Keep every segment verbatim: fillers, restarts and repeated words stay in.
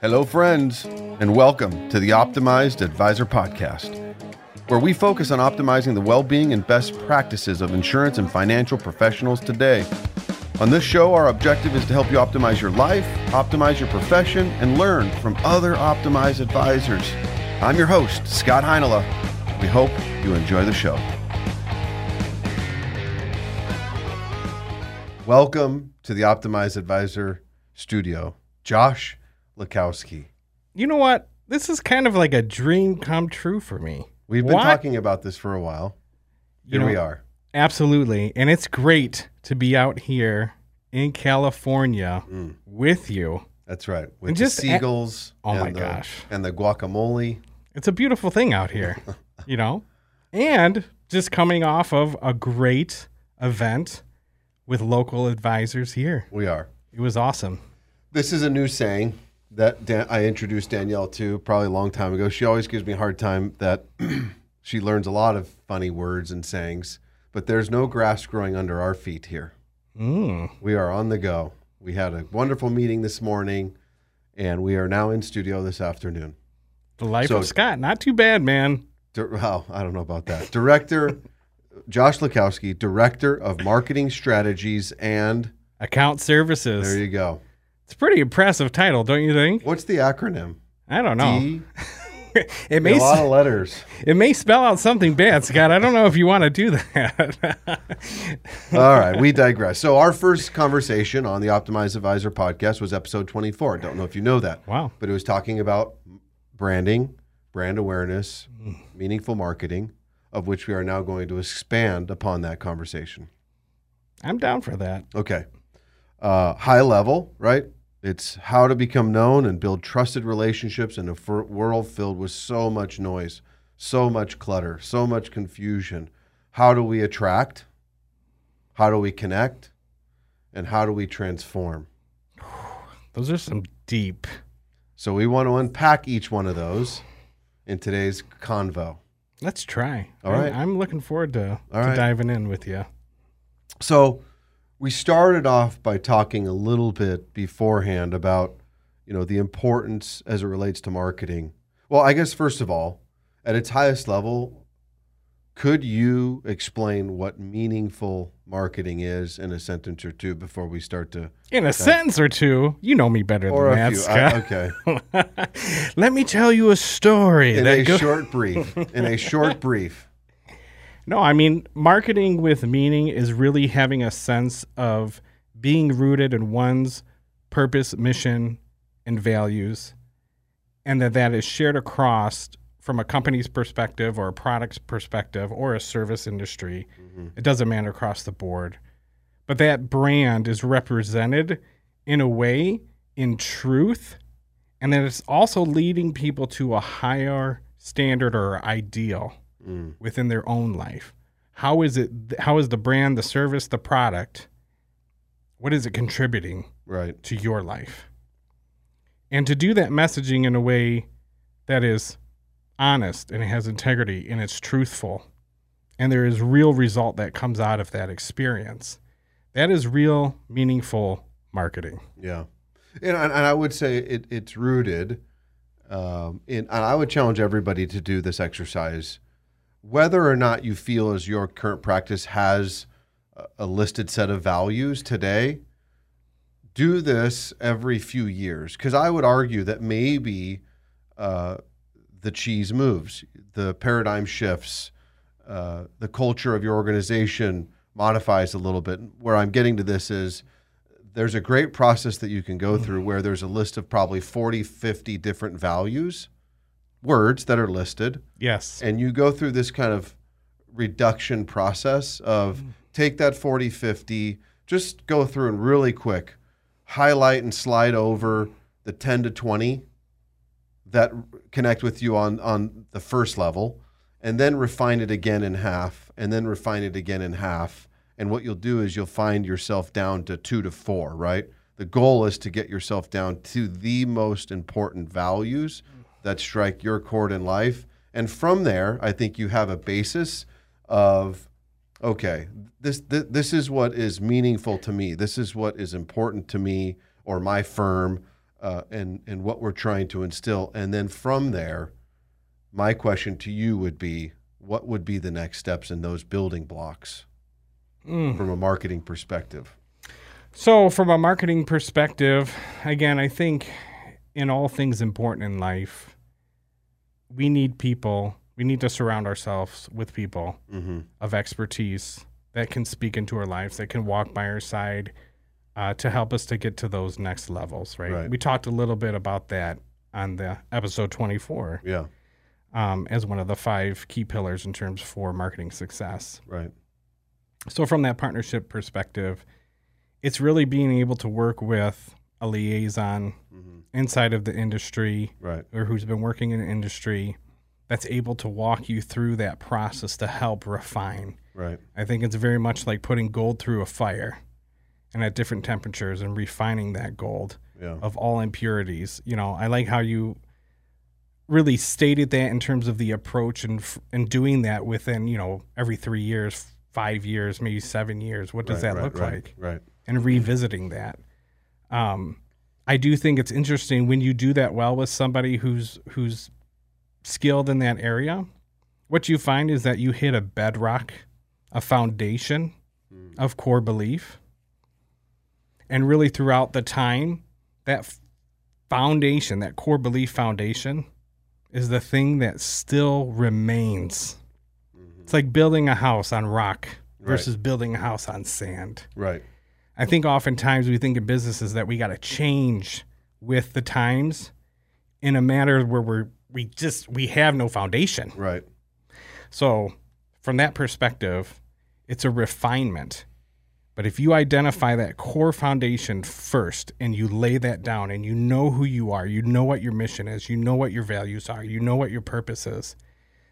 Hello, friends, and welcome to the Optimized Advisor Podcast, where we focus on optimizing the well-being and best practices of insurance and financial professionals today. On this show, our objective is to help you optimize your life, optimize your profession, and learn from other Optimized Advisors. I'm your host, Scott Heinola. We hope you enjoy the show. Welcome to the Optimized Advisor Studio, Josh Lukowski. You know what? This is kind of like a dream come true for me. We've been what? talking about this for a while. Here you know, we are. Absolutely. And it's great to be out here in California mm. with you. That's right. With and the just seagulls. At, oh my the, gosh. And the guacamole. It's a beautiful thing out here, you know, and just coming off of a great event with local advisors here. We are. It was awesome. This is a new saying that Dan- I introduced Danielle to probably a long time ago. She always gives me a hard time that she learns a lot of funny words and sayings, but there's no grass growing under our feet here. Mm. We are on the go. We had a wonderful meeting this morning, and we are now in studio this afternoon. The life so, of Scott. Not too bad, man. Di- well, I don't know about that. Director Josh Lukowski, Director of Marketing Strategies and Account Services. There you go. It's a pretty impressive title, don't you think? What's the acronym? I don't know. D- it may a lot of letters. It may spell out something bad, Scott. I don't know if you want to do that. All right, we digress. So our first conversation on the Optimized Advisor Podcast was episode twenty-four. I don't know if you know that. Wow. But it was talking about branding, brand awareness, mm. meaningful marketing, of which we are now going to expand upon that conversation. I'm down for that. Okay. Uh, high level, right? It's how to become known and build trusted relationships in a f- world filled with so much noise, so much clutter, so much confusion. How do we attract? How do we connect? And how do we transform? Those are some deep. So we want to unpack each one of those in today's convo. Let's try. All right. I'm looking forward to, to right. diving in with you. So we started off by talking a little bit beforehand about, you know, the importance as it relates to marketing. Well, I guess, first of all, at its highest level, could you explain what meaningful marketing is in a sentence or two before we start to... In a uh, sentence or two? You know me better or than that, Scott. I, okay. Let me tell you a story. In that a go- short brief. In a short brief. No, I mean, marketing with meaning is really having a sense of being rooted in one's purpose, mission, and values, and that that is shared across from a company's perspective or a product's perspective or a service industry. Mm-hmm. It doesn't matter across the board. But that brand is represented in a way, in truth, and that it's also leading people to a higher standard or ideal. Mm. Within their own life. How is it? How is the brand, the service, the product? What is it contributing right. to your life? And to do that messaging in a way that is honest and it has integrity and it's truthful and there is real result that comes out of that experience. That is real, meaningful marketing. Yeah. And, and I would say it, it's rooted um, in, and I would challenge everybody to do this exercise. Whether or not you feel as your current practice has a listed set of values today, do this every few years. Because I would argue that maybe uh, the cheese moves, the paradigm shifts, uh, the culture of your organization modifies a little bit. Where I'm getting to this is there's a great process that you can go through where there's a list of probably forty, fifty different values. Words that are listed. Yes. And you go through this kind of reduction process of mm. take that forty, fifty, just go through and really quick highlight and slide over the ten to twenty that connect with you on, on the first level, and then refine it again in half, and then refine it again in half. And what you'll do is you'll find yourself down to two to four, right? The goal is to get yourself down to the most important values that strike your chord in life. And from there, I think you have a basis of, okay, this, this this is what is meaningful to me. This is what is important to me or my firm. uh, and, and what we're trying to instill. And then from there, my question to you would be, what would be the next steps in those building blocks mm. from a marketing perspective? So from a marketing perspective, again, I think in all things important in life, we need people, we need to surround ourselves with people mm-hmm. of expertise that can speak into our lives, that can walk by our side uh, to help us to get to those next levels, right? right? We talked a little bit about that on the episode twenty-four. Yeah. Um, as one of the five key pillars in terms for marketing success. Right. So from that partnership perspective, it's really being able to work with a liaison mm-hmm. inside of the industry right. or who's been working in the industry that's able to walk you through that process to help refine. Right. I think it's very much like putting gold through a fire and at different temperatures and refining that gold yeah. of all impurities. You know, I like how you really stated that in terms of the approach and, and doing that within, you know, every three years, five years, maybe seven years. What does right, that right, look right, like? Right. And revisiting that. Um, I do think it's interesting when you do that well with somebody who's who's skilled in that area, what you find is that you hit a bedrock, a foundation mm. of core belief. And really throughout the time, that foundation, that core belief foundation is the thing that still remains. Mm-hmm. It's like building a house on rock versus right. building a house on sand. Right. I think oftentimes we think in businesses that we got to change with the times in a manner where we're, we just, we have no foundation. Right. So from that perspective, it's a refinement. But if you identify that core foundation first and you lay that down and you know who you are, you know what your mission is, you know what your values are, you know what your purpose is,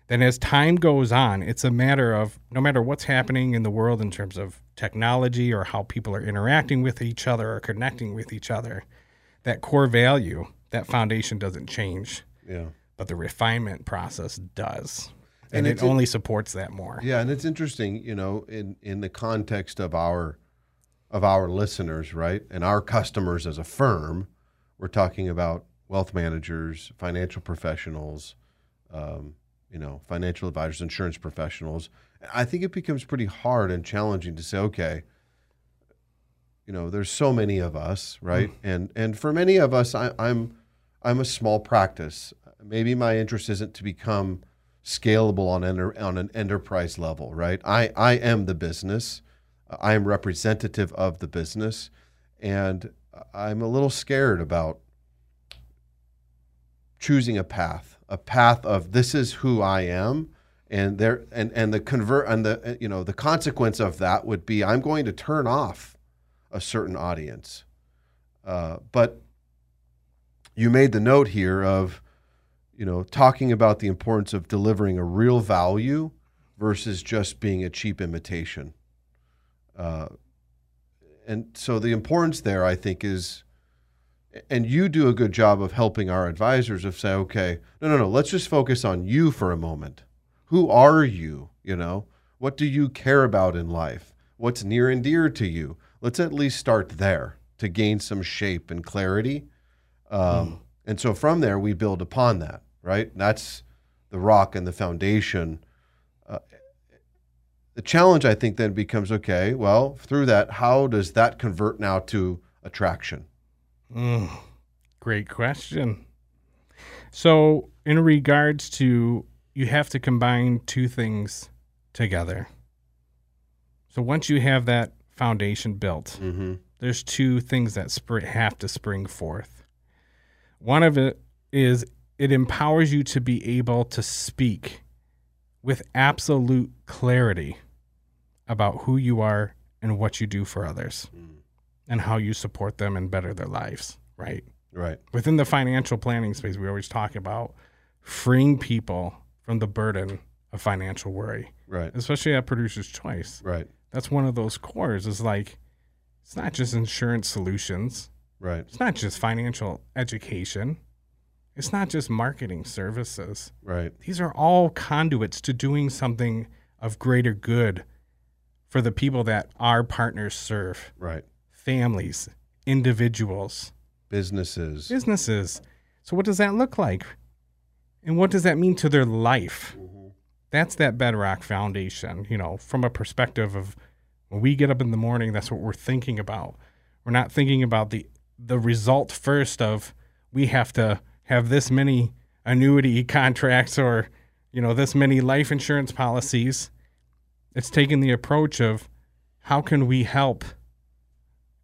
then as time goes on, it's a matter of no matter what's happening in the world in terms of technology or how people are interacting with each other or connecting with each other, that core value, that foundation doesn't change. Yeah. But the refinement process does. And, and it only supports that more. Yeah, and it's interesting, you know, in, in the context of our of our listeners, right, and our customers as a firm, we're talking about wealth managers, financial professionals, um, you know, financial advisors, insurance professionals. I think it becomes pretty hard and challenging to say, okay, you know, there's so many of us, right, mm. and and for many of us, I, I'm I'm a small practice. Maybe my interest isn't to become scalable on, enter, on an enterprise level, right? I, I am the business. I am representative of the business. And I'm a little scared about choosing a path, a path of this is who I am. And there, and, and the convert and the, you know, the consequence of that would be I'm going to turn off a certain audience. Uh, but you made the note here of, you know, talking about the importance of delivering a real value versus just being a cheap imitation. Uh, and so the importance there, I think, is, and you do a good job of helping our advisors of say, okay, no, no, no, let's just focus on you for a moment. Who are you? You know, what do you care about in life? What's near and dear to you? Let's at least start there to gain some shape and clarity. Um, mm. And so from there, we build upon that. Right? That's the rock and the foundation. Uh, the challenge, I think, then becomes, okay, well, through that, how does that convert now to attraction? Mm, great question. So in regards to, you have to combine two things together. So once you have that foundation built, mm-hmm. there's two things that spr- have to spring forth. One of it is it empowers you to be able to speak with absolute clarity about who you are and what you do for others mm. and how you support them and better their lives, right? Right. Within the financial planning space, we always talk about freeing people from the burden of financial worry, right? Especially at Producer's Choice. Right. That's one of those cores is like, it's not just insurance solutions. Right. It's not just financial education. It's not just marketing services. Right. These are all conduits to doing something of greater good for the people that our partners serve. Right. Families, individuals, Businesses. Businesses. So what does that look like? And what does that mean to their life? Mm-hmm. That's that bedrock foundation, you know, from a perspective of when we get up in the morning, that's what we're thinking about. We're not thinking about the the result first of we have to have this many annuity contracts or, you know, this many life insurance policies. It's taking the approach of how can we help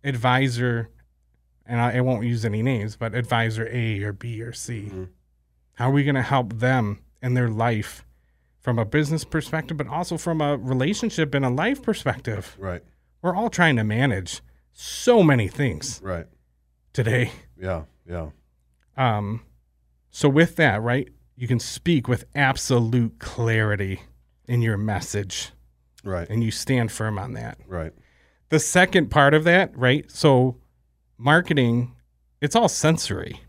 advisor, and I, I won't use any names, but advisor A or B or C. Mm-hmm. How are we going to help them in their life from a business perspective, but also from a relationship and a life perspective? Right. We're all trying to manage so many things. Right. Today. Yeah. Yeah. Um, so with that, right, you can speak with absolute clarity in your message. Right. And you stand firm on that. Right. The second part of that, right, so marketing, it's all sensory.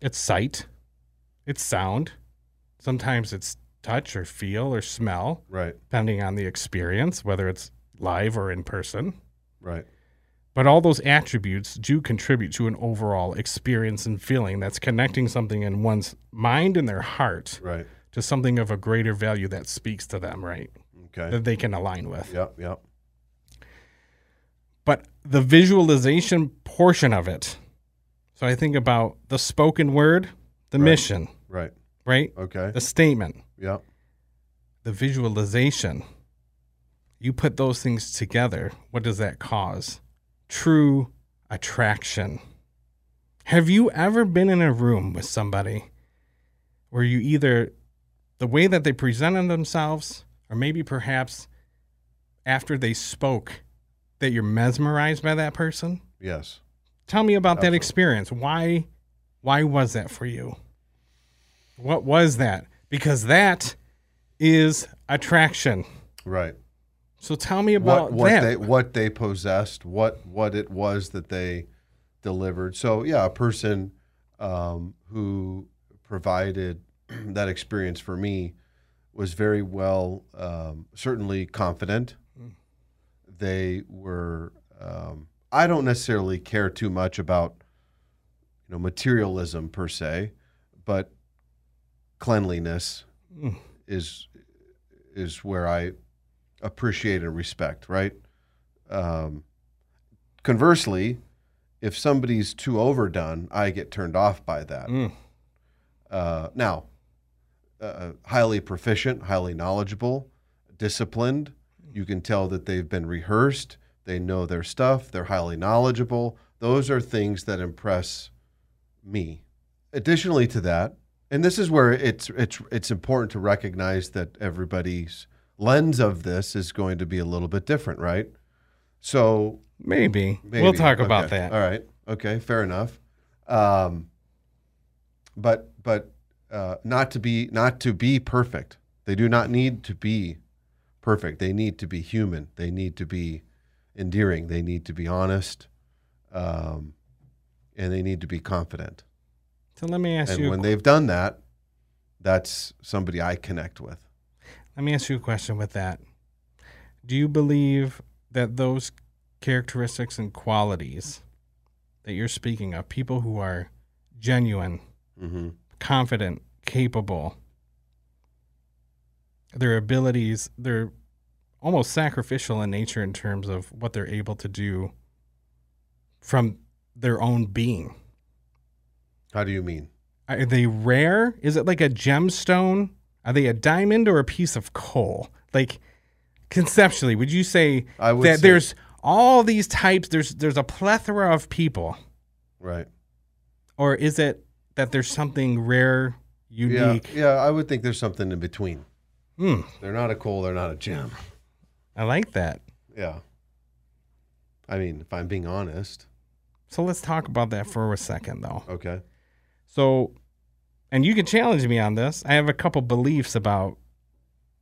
It's sight. It's sound. Sometimes it's touch or feel or smell, right, depending on the experience, whether it's live or in person. Right. But all those attributes do contribute to an overall experience and feeling that's connecting something in one's mind and their heart, right, to something of a greater value that speaks to them, right, okay, that they can align with. Yep, yep. But the visualization portion of it, so I think about the spoken word, the right. mission. Right. Right? Okay. The statement. Yeah. The visualization. You put those things together. What does that cause? True attraction. Have you ever been in a room with somebody where you either, the way that they presented themselves, or maybe perhaps after they spoke, that you're mesmerized by that person? Yes. Tell me about Absolutely. That experience. Why, why was that for you? What was that? Because that is attraction. Right. So tell me about what, what that. They, what they possessed, what what it was that they delivered. So, yeah, a person um, who provided that experience for me was very well, um, certainly confident. Mm. They were, um, I don't necessarily care too much about, you know, materialism per se, but cleanliness mm. is is where I appreciate and respect, right? Um, conversely, if somebody's too overdone, I get turned off by that. Mm. Uh, now, uh, highly proficient, highly knowledgeable, disciplined. You can tell that they've been rehearsed. They know their stuff. They're highly knowledgeable. Those are things that impress me. Additionally to that, and this is where it's it's it's important to recognize that everybody's lens of this is going to be a little bit different, right? So maybe, maybe. we'll talk okay. about that. All right, okay, fair enough. Um, but but uh, not to be not to be perfect. They do not need to be perfect. They need to be human. They need to be endearing. They need to be honest, um, and they need to be confident. So let me ask and you. And when qu- they've done that, that's somebody I connect with. Let me ask you a question with that. Do you believe that those characteristics and qualities that you're speaking of, people who are genuine, mm-hmm. confident, capable, their abilities, they're almost sacrificial in nature in terms of what they're able to do from their own being? How do you mean? Are they rare? Is it like a gemstone? Are they a diamond or a piece of coal? Like, conceptually, would you say I would that say, there's all these types, there's there's a plethora of people? Right. Or is it that there's something rare, unique? Yeah, yeah, I would think there's something in between. Mm. They're not a coal, they're not a gem. I like that. Yeah. I mean, if I'm being honest. So let's talk about that for a second, though. Okay. So, and you can challenge me on this. I have a couple beliefs about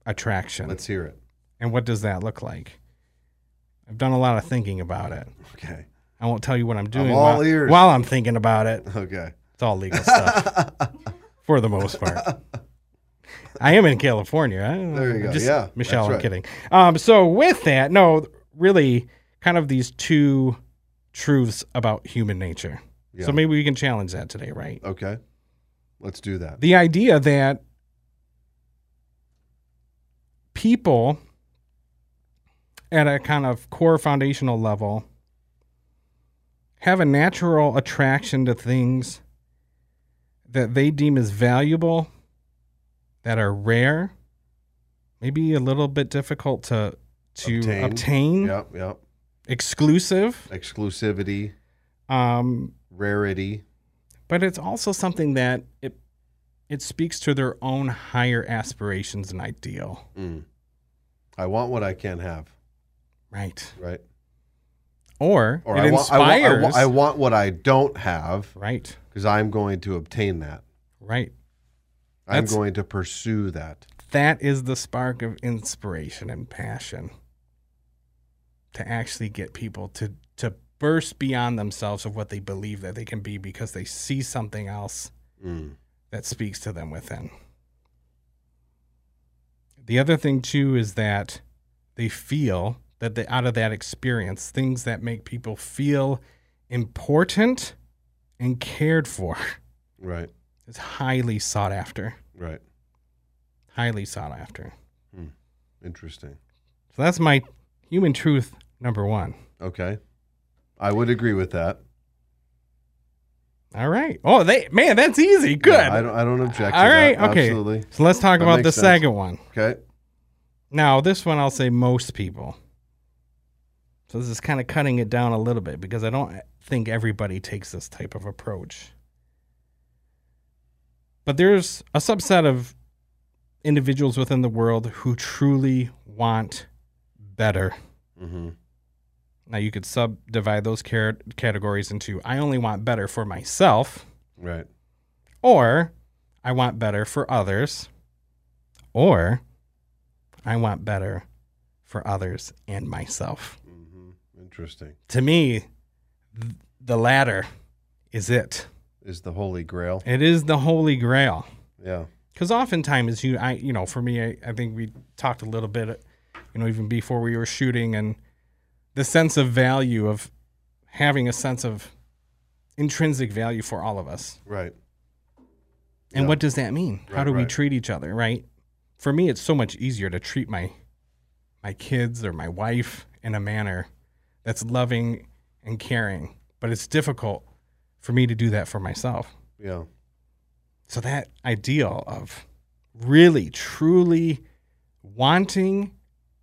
attraction. Let's hear it. And what does that look like? I've done a lot of thinking about it. Okay. I won't tell you what I'm doing I'm all while, ears. while I'm thinking about it. Okay. It's all legal stuff for the most part. I am in California. I, there you go. Just, yeah. Michelle, I'm right. kidding. Um, so with that, no, really kind of these two truths about human nature. Yeah. So maybe we can challenge that today, right? Okay. Let's do that. The idea that people at a kind of core foundational level have a natural attraction to things that they deem as valuable, that are rare, maybe a little bit difficult to to obtain. obtain. Yep, yep. Exclusive. Exclusivity. Um, rarity. But it's also something that it it speaks to their own higher aspirations and ideal. Mm. I want what I can't have. Right. Right. Or, or it I inspires. Want, I, want, I want what I don't have. Right. Because I'm going to obtain that. Right. I'm That's, going to pursue that. That is the spark of inspiration and passion. To actually get people to, to burst beyond themselves of what they believe that they can be because they see something else mm. that speaks to them within. The other thing, too, is that they feel that they, out of that experience, things that make people feel important and cared for. Right. It's highly sought after. Right. Highly sought after. Hmm. Interesting. So that's my human truth number one. Okay. I would agree with that. All right. Oh, they man, that's easy. Good. Yeah, I don't I don't object to All right. That. Okay. Absolutely. So let's talk that about the sense. second one. Okay. Now, this one I'll say most people. So this is kind of cutting it down a little bit because I don't think everybody takes this type of approach. But there's a subset of individuals within the world who truly want better. Mm-hmm. Now, you could subdivide those car- categories into I only want better for myself. Right. Or I want better for others. Or I want better for others and myself. Mm-hmm. Interesting. To me, th- the latter is it. Is the Holy Grail. It is the Holy Grail. Yeah. Because oftentimes, you, I, you know, for me, I, I think we talked a little bit, you know, even before we were shooting, and the sense of value of having a sense of intrinsic value for all of us. Right. And yeah. What does that mean? Right, How do right. we treat each other, right? For me, it's so much easier to treat my my kids or my wife in a manner that's loving and caring, but it's difficult for me to do that for myself. Yeah. So that ideal of really, truly wanting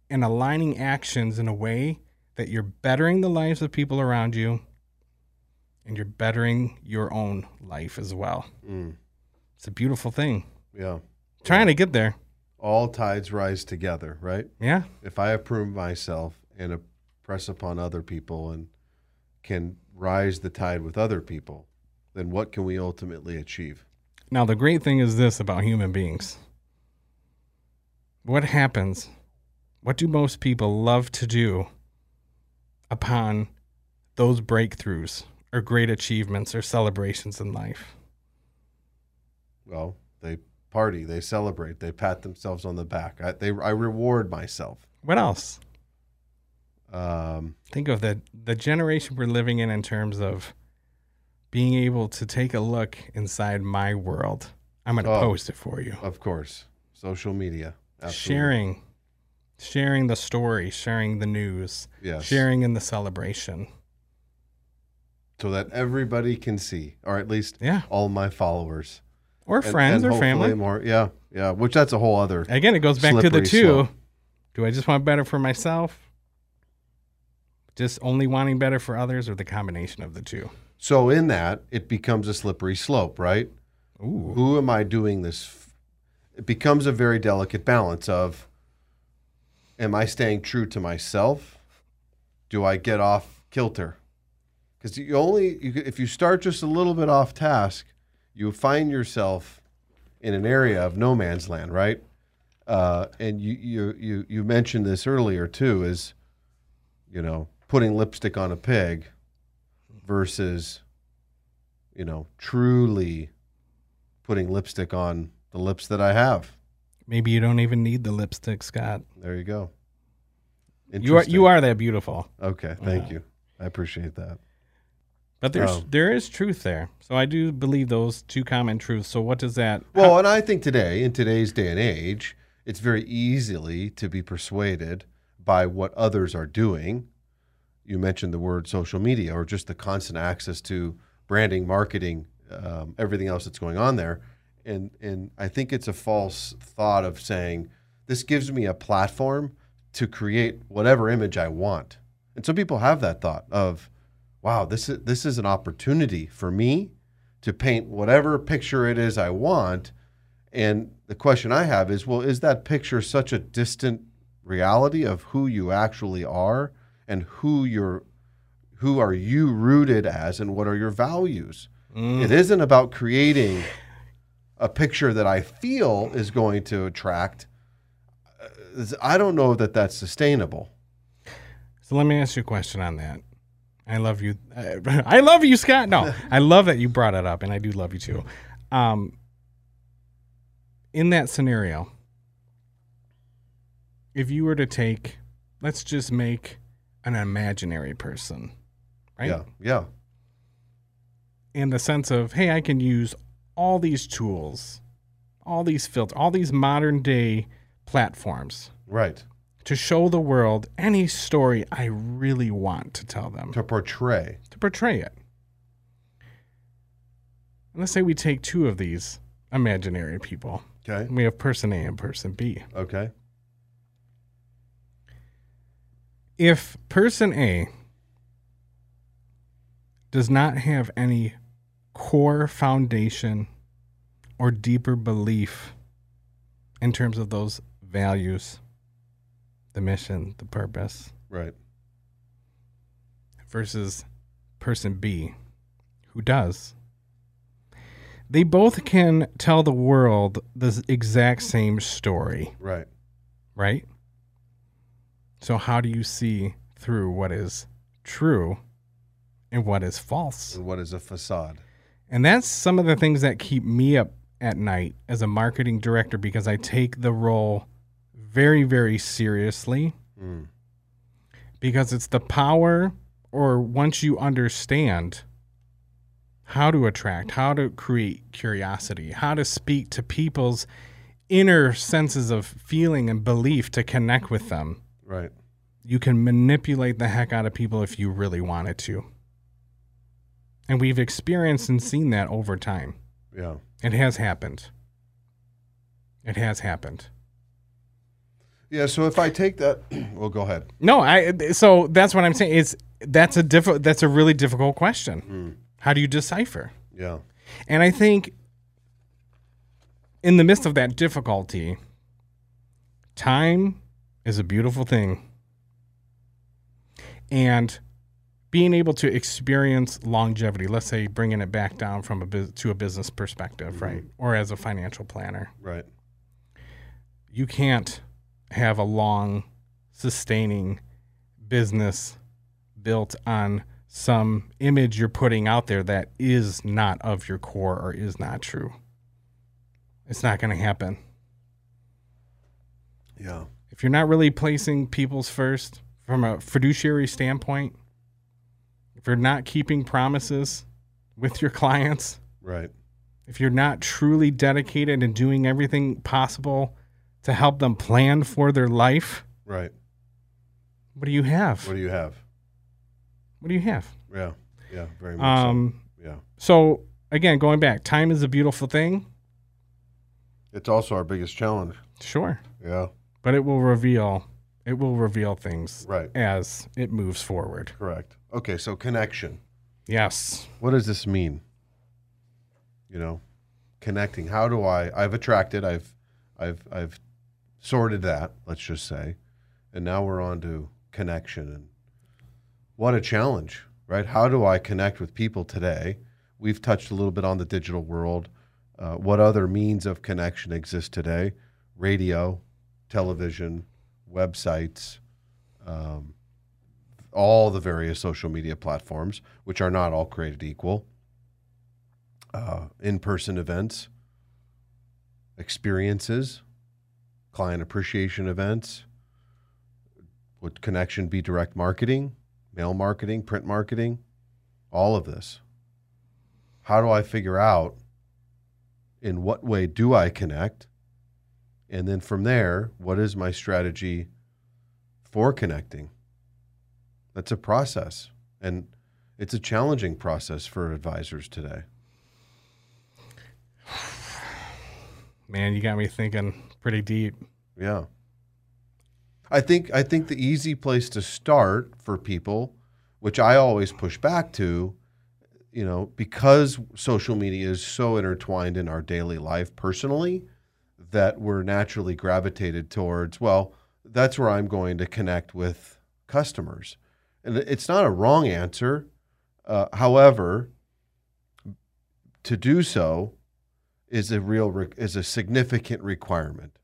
and aligning actions in a way that you're bettering the lives of people around you and you're bettering your own life as well. Mm. It's a beautiful thing. Yeah. Trying yeah. to get there. All tides rise together, right? Yeah. If I approve myself and impress upon other people and can rise the tide with other people, then what can we ultimately achieve? Now, the great thing is this about human beings. What happens? What do most people love to do upon those breakthroughs or great achievements or celebrations in life? Well, they party, they celebrate, they pat themselves on the back. I, they, I reward myself. What else? Um, Think of the, the generation we're living in in terms of being able to take a look inside my world. I'm going to oh, post it for you. Of course. Social media. Absolutely. Sharing. Sharing the story. Sharing the news. Yes. Sharing in the celebration. So that everybody can see, or at least yeah. all my followers. Or and, friends and or family. More, yeah, yeah, which that's a whole other Again, it goes back to the two. Slope. Do I just want better for myself? Just only wanting better for others, or the combination of the two? So in that, it becomes a slippery slope, right? Ooh. Who am I doing this? F- it becomes a very delicate balance of, am I staying true to myself? Do I get off kilter? Because you only, you, if you start just a little bit off task, you find yourself in an area of no man's land, right? Uh, and you, you, you, you mentioned this earlier too, is, you know, putting lipstick on a pig versus, you know, truly putting lipstick on the lips that I have. Maybe you don't even need the lipstick, Scott. There you go. You are you are that beautiful. Okay, thank yeah. you. I appreciate that. But there's um, there is truth there. So I do believe those two common truths. So what does that? Well, how, and I think today, in today's day and age, it's very easily to be persuaded by what others are doing. You mentioned the word social media, or just the constant access to branding, marketing, um, everything else that's going on there. And, and I think it's a false thought of saying, this gives me a platform to create whatever image I want. And some people have that thought of, wow, this is, this is an opportunity for me to paint whatever picture it is I want. And the question I have is, well, is that picture such a distant reality of who you actually are and who you're, who are you rooted as, and what are your values? Mm. It isn't about creating a picture that I feel is going to attract. I don't know that that's sustainable. So let me ask you a question on that. I love you. I love you, Scott. No, I love that you brought it up, and I do love you too. Um, in that scenario, if you were to take, let's just make an imaginary person, right? Yeah, yeah. In the sense of, hey, I can use all these tools, all these filters, all these modern day platforms, right, to show the world any story I really want to tell them, to portray, to portray it. And let's say we take two of these imaginary people. Okay. And we have person A and person B. Okay. If person A does not have any core foundation or deeper belief in terms of those values, the mission, the purpose, right, versus person B, who does, they both can tell the world the exact same story. Right. Right? So how do you see through what is true and what is false? And what is a facade? And that's some of the things that keep me up at night as a marketing director, because I take the role very, very seriously. Mm. Because it's the power, or once you understand how to attract, how to create curiosity, how to speak to people's inner senses of feeling and belief to connect with them. Right. You can manipulate the heck out of people if you really wanted to. And we've experienced and seen that over time. Yeah. It has happened. It has happened. Yeah, so if I take that, well, go ahead. No, I. So that's what I'm saying. It's that's a diff, that's a really difficult question. Mm. How do you decipher? Yeah. And I think in the midst of that difficulty, time is a beautiful thing. And being able to experience longevity, let's say bringing it back down from a bu- to a business perspective, mm-hmm. right? Or as a financial planner. Right. You can't have a long, sustaining business built on some image you're putting out there that is not of your core or is not true. It's not going to happen. Yeah. If you're not really placing people's first from a fiduciary standpoint, if you're not keeping promises with your clients, right? If you're not truly dedicated and doing everything possible to help them plan for their life, right? What do you have? What do you have? What do you have? Yeah, yeah, very much um, so. Yeah. So again, going back, time is a beautiful thing. It's also our biggest challenge. Sure. Yeah. But it will reveal, it will reveal things, right, as it moves forward. Correct. Okay, so connection. Yes. What does this mean? You know, connecting. How do I, I've attracted, I've, I've, I've sorted that, let's just say, and now we're on to connection. And what a challenge, right? How do I connect with people today? We've touched a little bit on the digital world. Uh, what other means of connection exist today? Radio, television, websites, um, all the various social media platforms, which are not all created equal, uh, in-person events, experiences, client appreciation events. Would connection be direct marketing, mail marketing, print marketing? all of this? How do I figure out in what way do I connect? And then from there, what is my strategy for connecting? That's a process. And it's a challenging process for advisors today. Man, you got me thinking pretty deep. Yeah. I think I think the easy place to start for people, which I always push back to, you know, because social media is so intertwined in our daily life personally, that we're naturally gravitated towards, well, that's where I'm going to connect with customers. And it's not a wrong answer. Uh, however, to do so is a real is a significant requirement.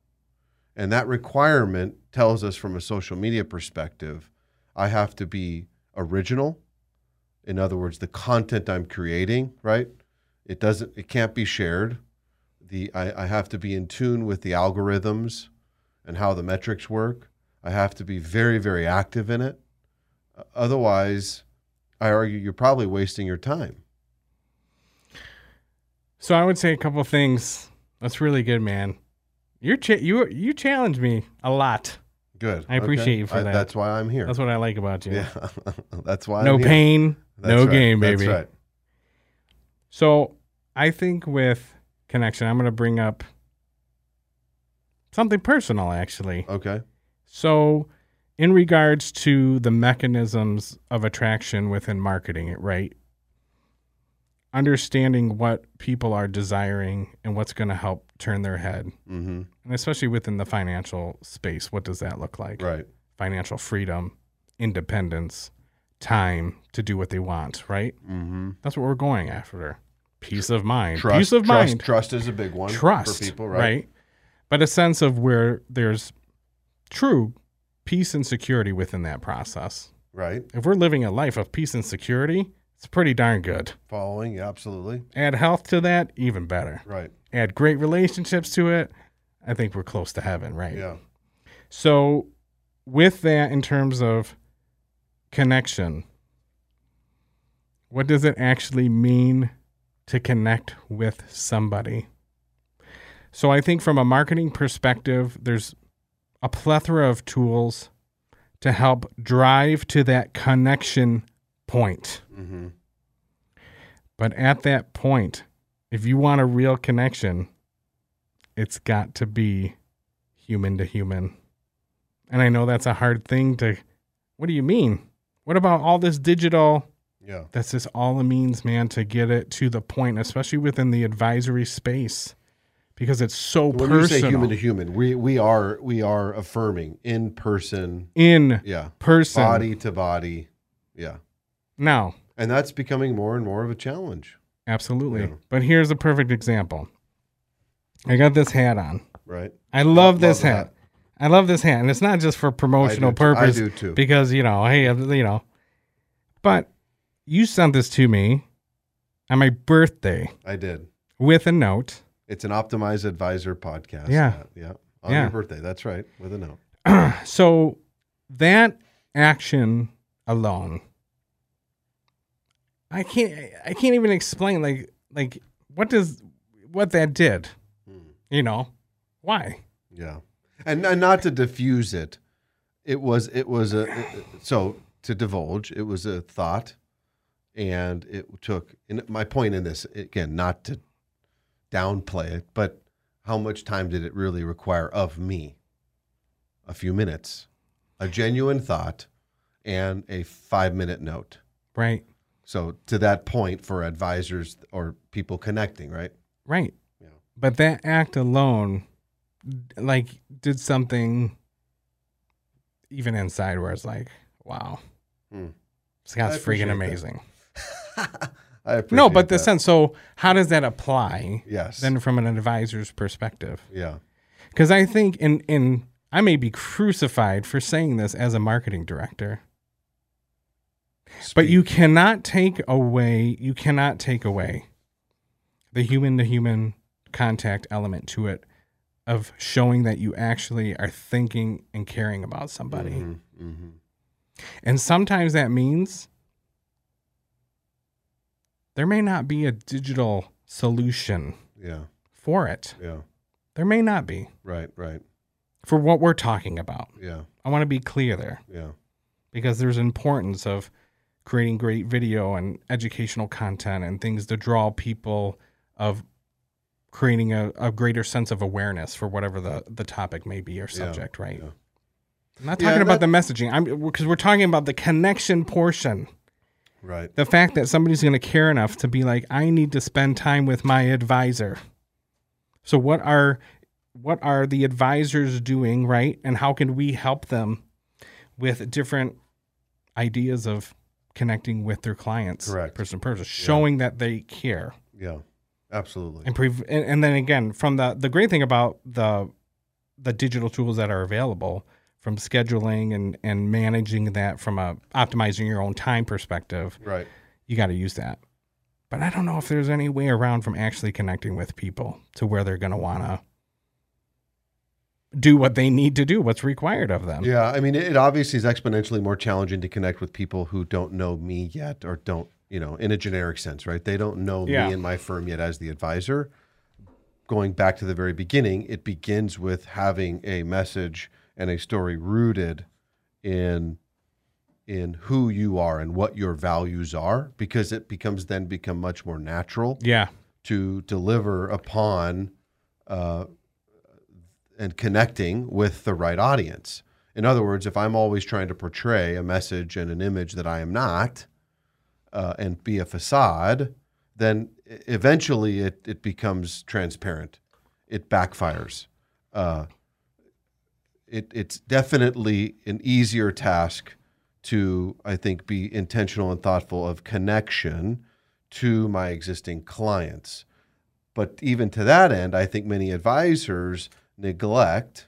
And that requirement tells us from a social media perspective, I have to be original. In other words, the content I'm creating, right? It doesn't, it can't be shared. The I, I have to be in tune with the algorithms and how the metrics work. I have to be very, very active in it. Otherwise, I argue you're probably wasting your time. So I would say a couple of things. That's really good, man. You're cha you you challenge me a lot. Good. I appreciate okay. you for I, that. That's why I'm here. That's what I like about you. Yeah, that's why. No I'm pain, here. no right. gain, baby. That's right. So I think with connection, I'm going to bring up something personal, actually. Okay. So in regards to the mechanisms of attraction within marketing, right? Understanding what people are desiring and what's going to help turn their head. Mm-hmm. And especially within the financial space, what does that look like? Right. Financial freedom, independence, time to do what they want, right? Mm-hmm. That's what we're going after. Peace of mind. Trust, Peace of trust, mind. Trust is a big one trust, for people, right? right? But a sense of where there's true peace and security within that process. Right. If we're living a life of peace and security, it's pretty darn good. Following, yeah, absolutely. Add health to that, even better. Right. Add great relationships to it, I think we're close to heaven, right? Yeah. So with that, in terms of connection, what does it actually mean to connect with somebody? So I think from a marketing perspective, there's a plethora of tools to help drive to that connection point. Mm-hmm. But at that point, if you want a real connection, it's got to be human to human. And I know that's a hard thing to, what do you mean? What about all this digital? Yeah. That's just all it means, man, to get it to the point, especially within the advisory space. Because it's so when personal. When we say human to human, we we are we are affirming in person, in yeah, person, body to body, yeah. Now, and that's becoming more and more of a challenge. Absolutely, yeah. But here's a perfect example. I got this hat on. Right. I love, love this love hat. That. I love this hat, and it's not just for promotional I purpose. Too. I do too. Because you know, hey, you know, but you sent this to me on my birthday. I did, with a note. It's an Optimized Advisor podcast. Yeah. Uh, yeah. On yeah. your birthday. That's right. With a note. So that action alone, I can't, I can't even explain like, like what does, what that did, hmm. you know, why? Yeah. And, and not to diffuse it. It was, it was a, it, so to divulge, it was a thought and it took, and my point in this, again, not to downplay it, but how much time did it really require of me? A few minutes, a genuine thought, and a five-minute note. Right. So to that point for advisors or people connecting, right? Right. Yeah. But that act alone, like, did something even inside where it's like, wow, hmm. Scott's freaking amazing. No, but the that. sense, so how does that apply yes. then from an advisor's perspective? Yeah. Because I think, in, in I may be crucified for saying this as a marketing director, Speak. but you cannot take away, you cannot take away the human-to-human contact element to it of showing that you actually are thinking and caring about somebody. Mm-hmm, mm-hmm. And sometimes that means there may not be a digital solution yeah. for it. Yeah. There may not be. Right, right. For what we're talking about. Yeah. I want to be clear there. Yeah. Because there's importance of creating great video and educational content and things to draw people of creating a, a greater sense of awareness for whatever the, the topic may be or subject, yeah, right? Yeah. I'm not talking yeah, about that, the messaging. I'm because we're talking about the connection portion. Right. The fact that somebody's going to care enough to be like, I need to spend time with my advisor. So what are what are the advisors doing, right? And how can we help them with different ideas of connecting with their clients, correct, person to person, showing yeah. that they care. Yeah. Absolutely. And, pre- and and then again, from the the great thing about the the digital tools that are available, from scheduling and, and managing that from a optimizing your own time perspective, right? You got to use that. But I don't know if there's any way around from actually connecting with people to where they're going to want to do what they need to do, what's required of them. Yeah, I mean, it obviously is exponentially more challenging to connect with people who don't know me yet or don't, you know, in a generic sense, right? They don't know yeah. me and my firm yet as the advisor. Going back to the very beginning, it begins with having a message and a story rooted in in who you are and what your values are, because it becomes then become much more natural yeah. to deliver upon uh, and connecting with the right audience. In other words, if I'm always trying to portray a message and an image that I am not, Uh, and be a facade, then eventually it, it becomes transparent. It backfires. Uh, it, it's definitely an easier task to, I think, be intentional and thoughtful of connection to my existing clients. But even to that end, I think many advisors neglect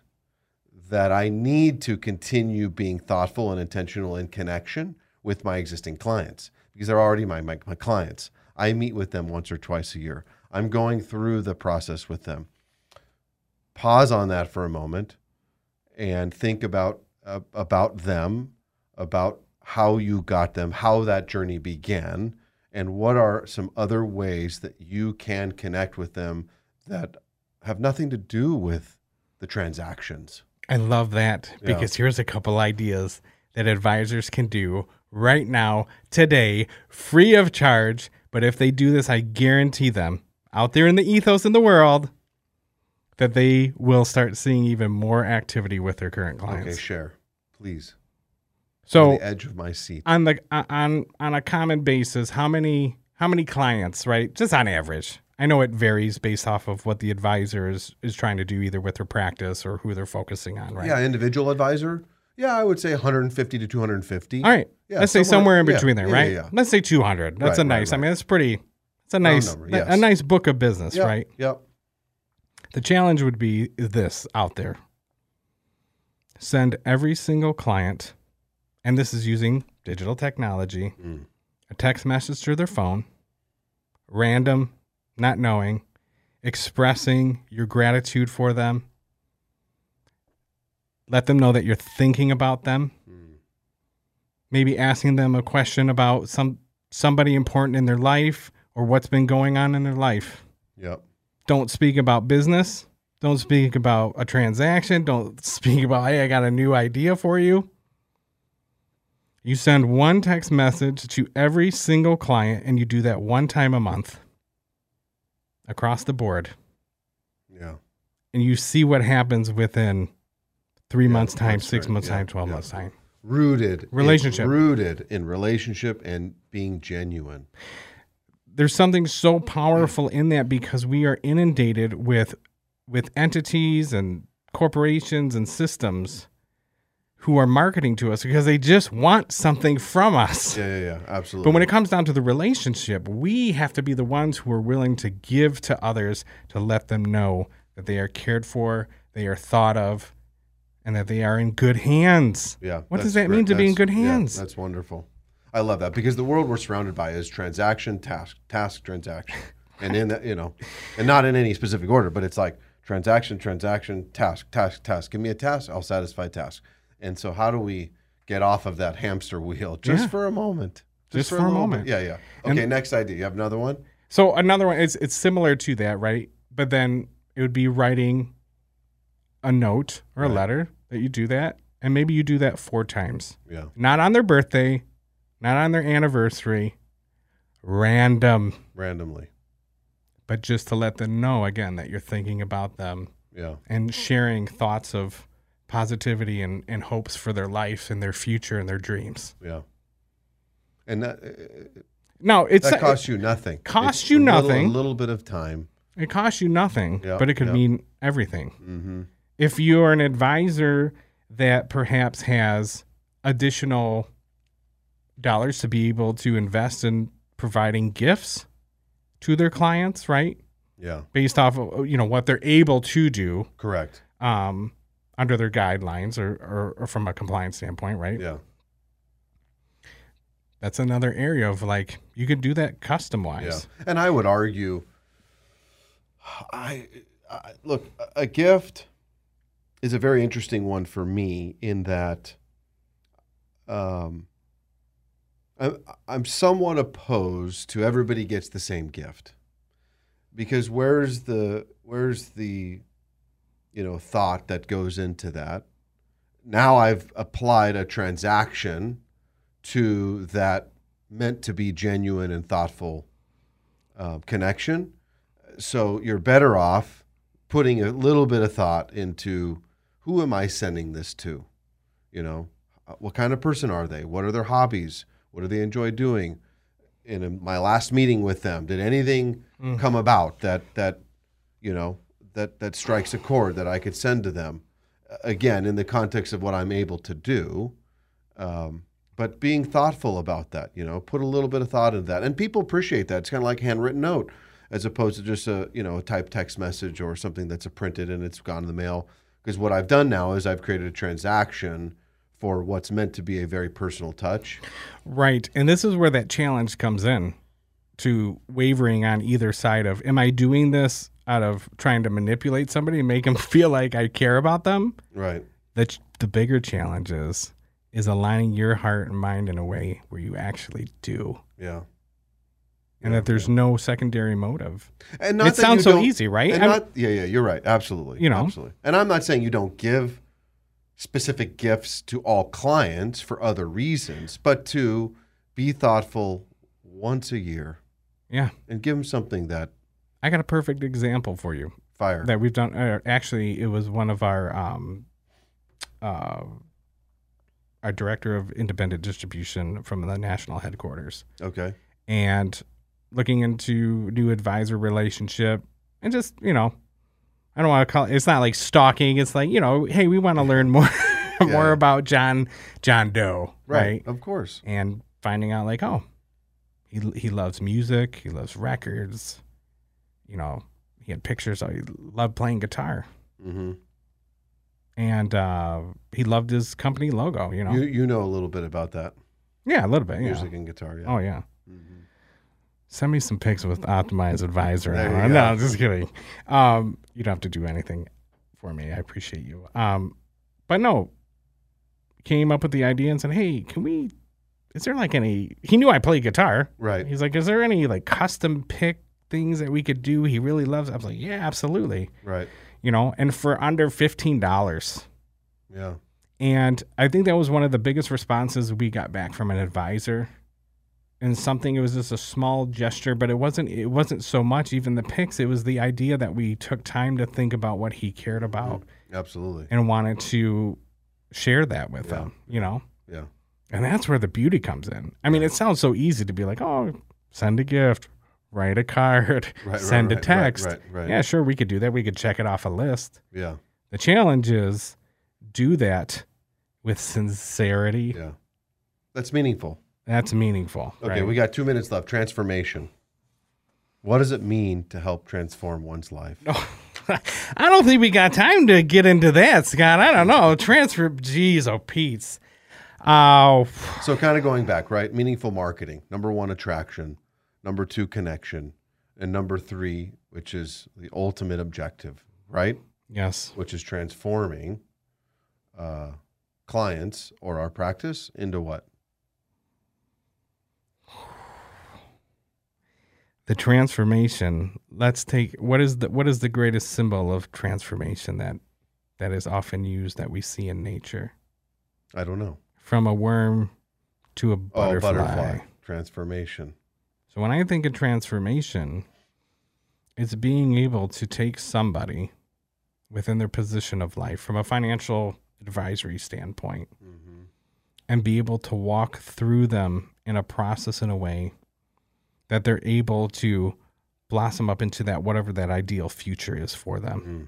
that I need to continue being thoughtful and intentional in connection with my existing clients, because they're already my, my my clients. I meet with them once or twice a year. I'm going through the process with them. Pause on that for a moment and think about uh, about them, about how you got them, how that journey began, and what are some other ways that you can connect with them that have nothing to do with the transactions. I love that, because yeah. here's a couple ideas that advisors can do right now, today, free of charge. But if they do this, I guarantee them out there in the ethos in the world that they will start seeing even more activity with their current clients. Okay, share, please. So on the edge of my seat. On the on on a common basis, how many how many clients, right? Just on average. I know it varies based off of what the advisor is, is trying to do, either with their practice or who they're focusing on, right? Yeah, individual advisor. Yeah, I would say one hundred fifty to two hundred fifty. All right. Yeah, let's somewhere, say somewhere in between yeah, there, right? Yeah, yeah. Let's say two hundred. That's right, a nice, right, right. I mean, that's pretty, it's a nice, number, yes. a, a nice book of business, yep, right? Yep. The challenge would be this out there. Send every single client, and this is using digital technology, mm. a text message to their phone, random, not knowing, expressing your gratitude for them. Let them know that you're thinking about them. Mm. Maybe asking them a question about some somebody important in their life or what's been going on in their life. Yep. Don't speak about business. Don't speak about a transaction. Don't speak about, hey, I got a new idea for you. You send one text message to every single client, and you do that one time a month across the board. Yeah. And you see what happens within Three yeah, months time, six right. months yeah, time, twelve yeah. months time. Rooted. Relationship. Rooted in relationship and being genuine. There's something so powerful in that, because we are inundated with with entities and corporations and systems who are marketing to us because they just want something from us. Yeah, yeah, yeah. Absolutely. But when it comes down to the relationship, we have to be the ones who are willing to give to others to let them know that they are cared for, they are thought of, and that they are in good hands. Yeah. What does that mean to be in good hands? Yeah, that's wonderful. I love that, because the world we're surrounded by is transaction, task, task, transaction. And in that, you know, and not in any specific order, but it's like transaction, transaction, task, task, task. Give me a task, I'll satisfy task. And so how do we get off of that hamster wheel just yeah. for a moment? Just, just for, for a moment. moment. Yeah, yeah. Okay, and next idea. You have another one? So another one, it's, it's similar to that, right? But then it would be writing a note or a right. letter that you do that. And maybe you do that four times. Yeah. Not on their birthday, not on their anniversary, random. Randomly. But just to let them know, again, that you're thinking about them. Yeah. And sharing thoughts of positivity and, and hopes for their life and their future and their dreams. Yeah. And that, uh, no, it's, that costs it, you nothing. Costs you a nothing. Little, a little bit of time. It costs you nothing, yep, but it could yep. mean everything. Mm-hmm. If you are an advisor that perhaps has additional dollars to be able to invest in providing gifts to their clients, right? Yeah. Based off of, you know, what they're able to do. Correct. Um, under their guidelines or, or, or from a compliance standpoint, right? Yeah. That's another area of, like, you could do that custom-wise. Yeah. And I would argue, I, I look, a gift is a very interesting one for me in that um, I, I'm somewhat opposed to everybody gets the same gift. Because where's the where's the you know thought that goes into that? Now I've applied a transaction to that meant to be genuine and thoughtful uh, connection. So you're better off putting a little bit of thought into who am I sending this to? You know, what kind of person are they? What are their hobbies? What do they enjoy doing? In a, my last meeting with them, did anything mm. come about that that you know that that strikes a chord that I could send to them? Again, in the context of what I'm able to do, um, but being thoughtful about that, you know, put a little bit of thought into that, and people appreciate that. It's kind of like a handwritten note, as opposed to just a you know a typed text message or something that's printed and it's gone in the mail. Because what I've done now is I've created a transaction for what's meant to be a very personal touch. Right. And this is where that challenge comes in to wavering on either side of, am I doing this out of trying to manipulate somebody and make them feel like I care about them? Right. The, the bigger challenge is, is aligning your heart and mind in a way where you actually do. Yeah. And yeah, that there's yeah. no secondary motive. And not it that sounds so easy, right? And not, yeah, yeah, you're right. Absolutely. You know, absolutely. And I'm not saying you don't give specific gifts to all clients for other reasons, but to be thoughtful once a year. Yeah. And give them something that... I got a perfect example for you. Fire. That we've done... Uh, actually, it was one of our... Um, uh, our director of independent distribution from the national headquarters. Okay. And looking into new advisor relationship and just, you know... I don't want to call it, it's not like stalking. It's like, you know, hey, we want to learn more yeah. more about John John Doe. Right, right. Of course. And finding out like, oh, he he loves music. He loves records. You know, he had pictures. Of, he loved playing guitar. Mm-hmm. And uh, he loved his company logo, you know. You, you know a little bit about that. Yeah, a little bit. Music yeah. and guitar, yeah. Oh, yeah. Mm-hmm. Send me some pics with Optimized Advisor. No, I'm just kidding. Um, you don't have to do anything for me. I appreciate you. Um, but no, came up with the idea and said, hey, can we, is there like any, he knew I play guitar. Right. He's like, is there any like custom pick things that we could do? He really loves it. I was like, yeah, absolutely. Right. You know, and for under fifteen dollars. Yeah. And I think that was one of the biggest responses we got back from an advisor. And something, it was just a small gesture, but it wasn't it wasn't so much even the pics. It was the idea that we took time to think about what he cared about. Absolutely. And wanted to share that with yeah. them, you know? Yeah. And that's where the beauty comes in. I mean, yeah. it sounds so easy to be like, oh, send a gift, write a card, right, send right, a text. Right, right, right. Yeah, sure, we could do that. We could check it off a list. Yeah. The challenge is do that with sincerity. Yeah. That's meaningful. That's meaningful. Okay, right? We got two minutes left. Transformation. What does it mean to help transform one's life? Oh, I don't think we got time to get into that, Scott. I don't know. Transform. Jeez, oh, Pete's. Uh, so kind of going back, right? Meaningful marketing. Number one, attraction. Number two, connection. And number three, which is the ultimate objective, right? Yes. Which is transforming uh, clients or our practice into what? the transformation. Let's take what is the what is the greatest symbol of transformation that that is often used that we see in nature? I don't know. From a worm to a butterfly. Oh, butterfly transformation. So when I think of transformation, it's being able to take somebody within their position of life from a financial advisory standpoint, mm-hmm. and be able to walk through them in a process in a way that they're able to blossom up into that, whatever that ideal future is for them. Mm-hmm.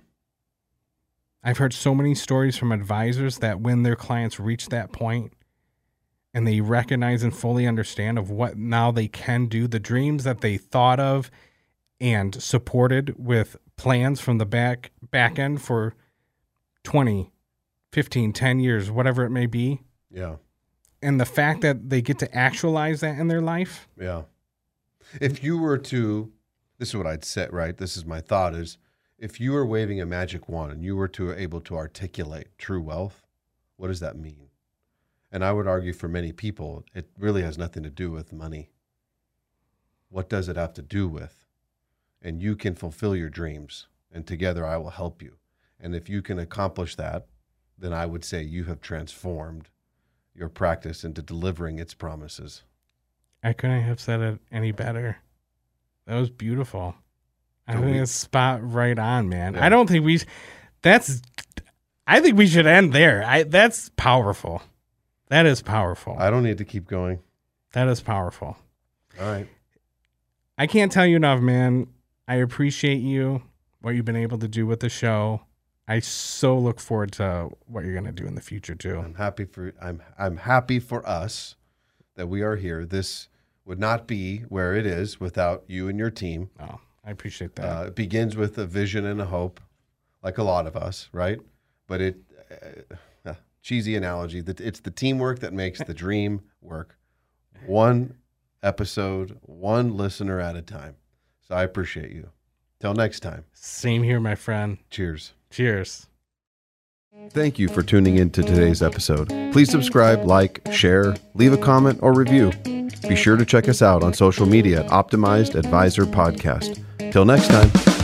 I've heard so many stories from advisors that when their clients reach that point and they recognize and fully understand of what now they can do, the dreams that they thought of and supported with plans from the back back end for twenty, fifteen, ten years, whatever it may be. Yeah. And the fact that they get to actualize that in their life. Yeah. If you were to, this is what I'd say, right? This is my thought is, if you were waving a magic wand and you were to able to articulate true wealth, what does that mean? And I would argue for many people, it really has nothing to do with money. What does it have to do with? And you can fulfill your dreams, and together I will help you. And if you can accomplish that, then I would say you have transformed your practice into delivering its promises. I couldn't have said it any better. That was beautiful. I think it's spot right on, man. Yeah. I don't think we, that's, I think we should end there. I, that's powerful. That is powerful. I don't need to keep going. That is powerful. All right. I can't tell you enough, man. I appreciate you, what you've been able to do with the show. I so look forward to what you're going to do in the future too. I'm happy for, I'm, I'm happy for us that we are here. This would not be where it is without you and your team. Oh. I appreciate that. Uh, it begins with a vision and a hope, like a lot of us, right? But it, uh, uh, cheesy analogy, that it's the teamwork that makes the dream work. One episode, one listener at a time. So I appreciate you. Till next time. Same here, my friend. Cheers. Cheers. Thank you for tuning in to today's episode. Please subscribe, like, share, leave a comment or review. Be sure to check us out on social media at Optimized Advisor Podcast. Till next time.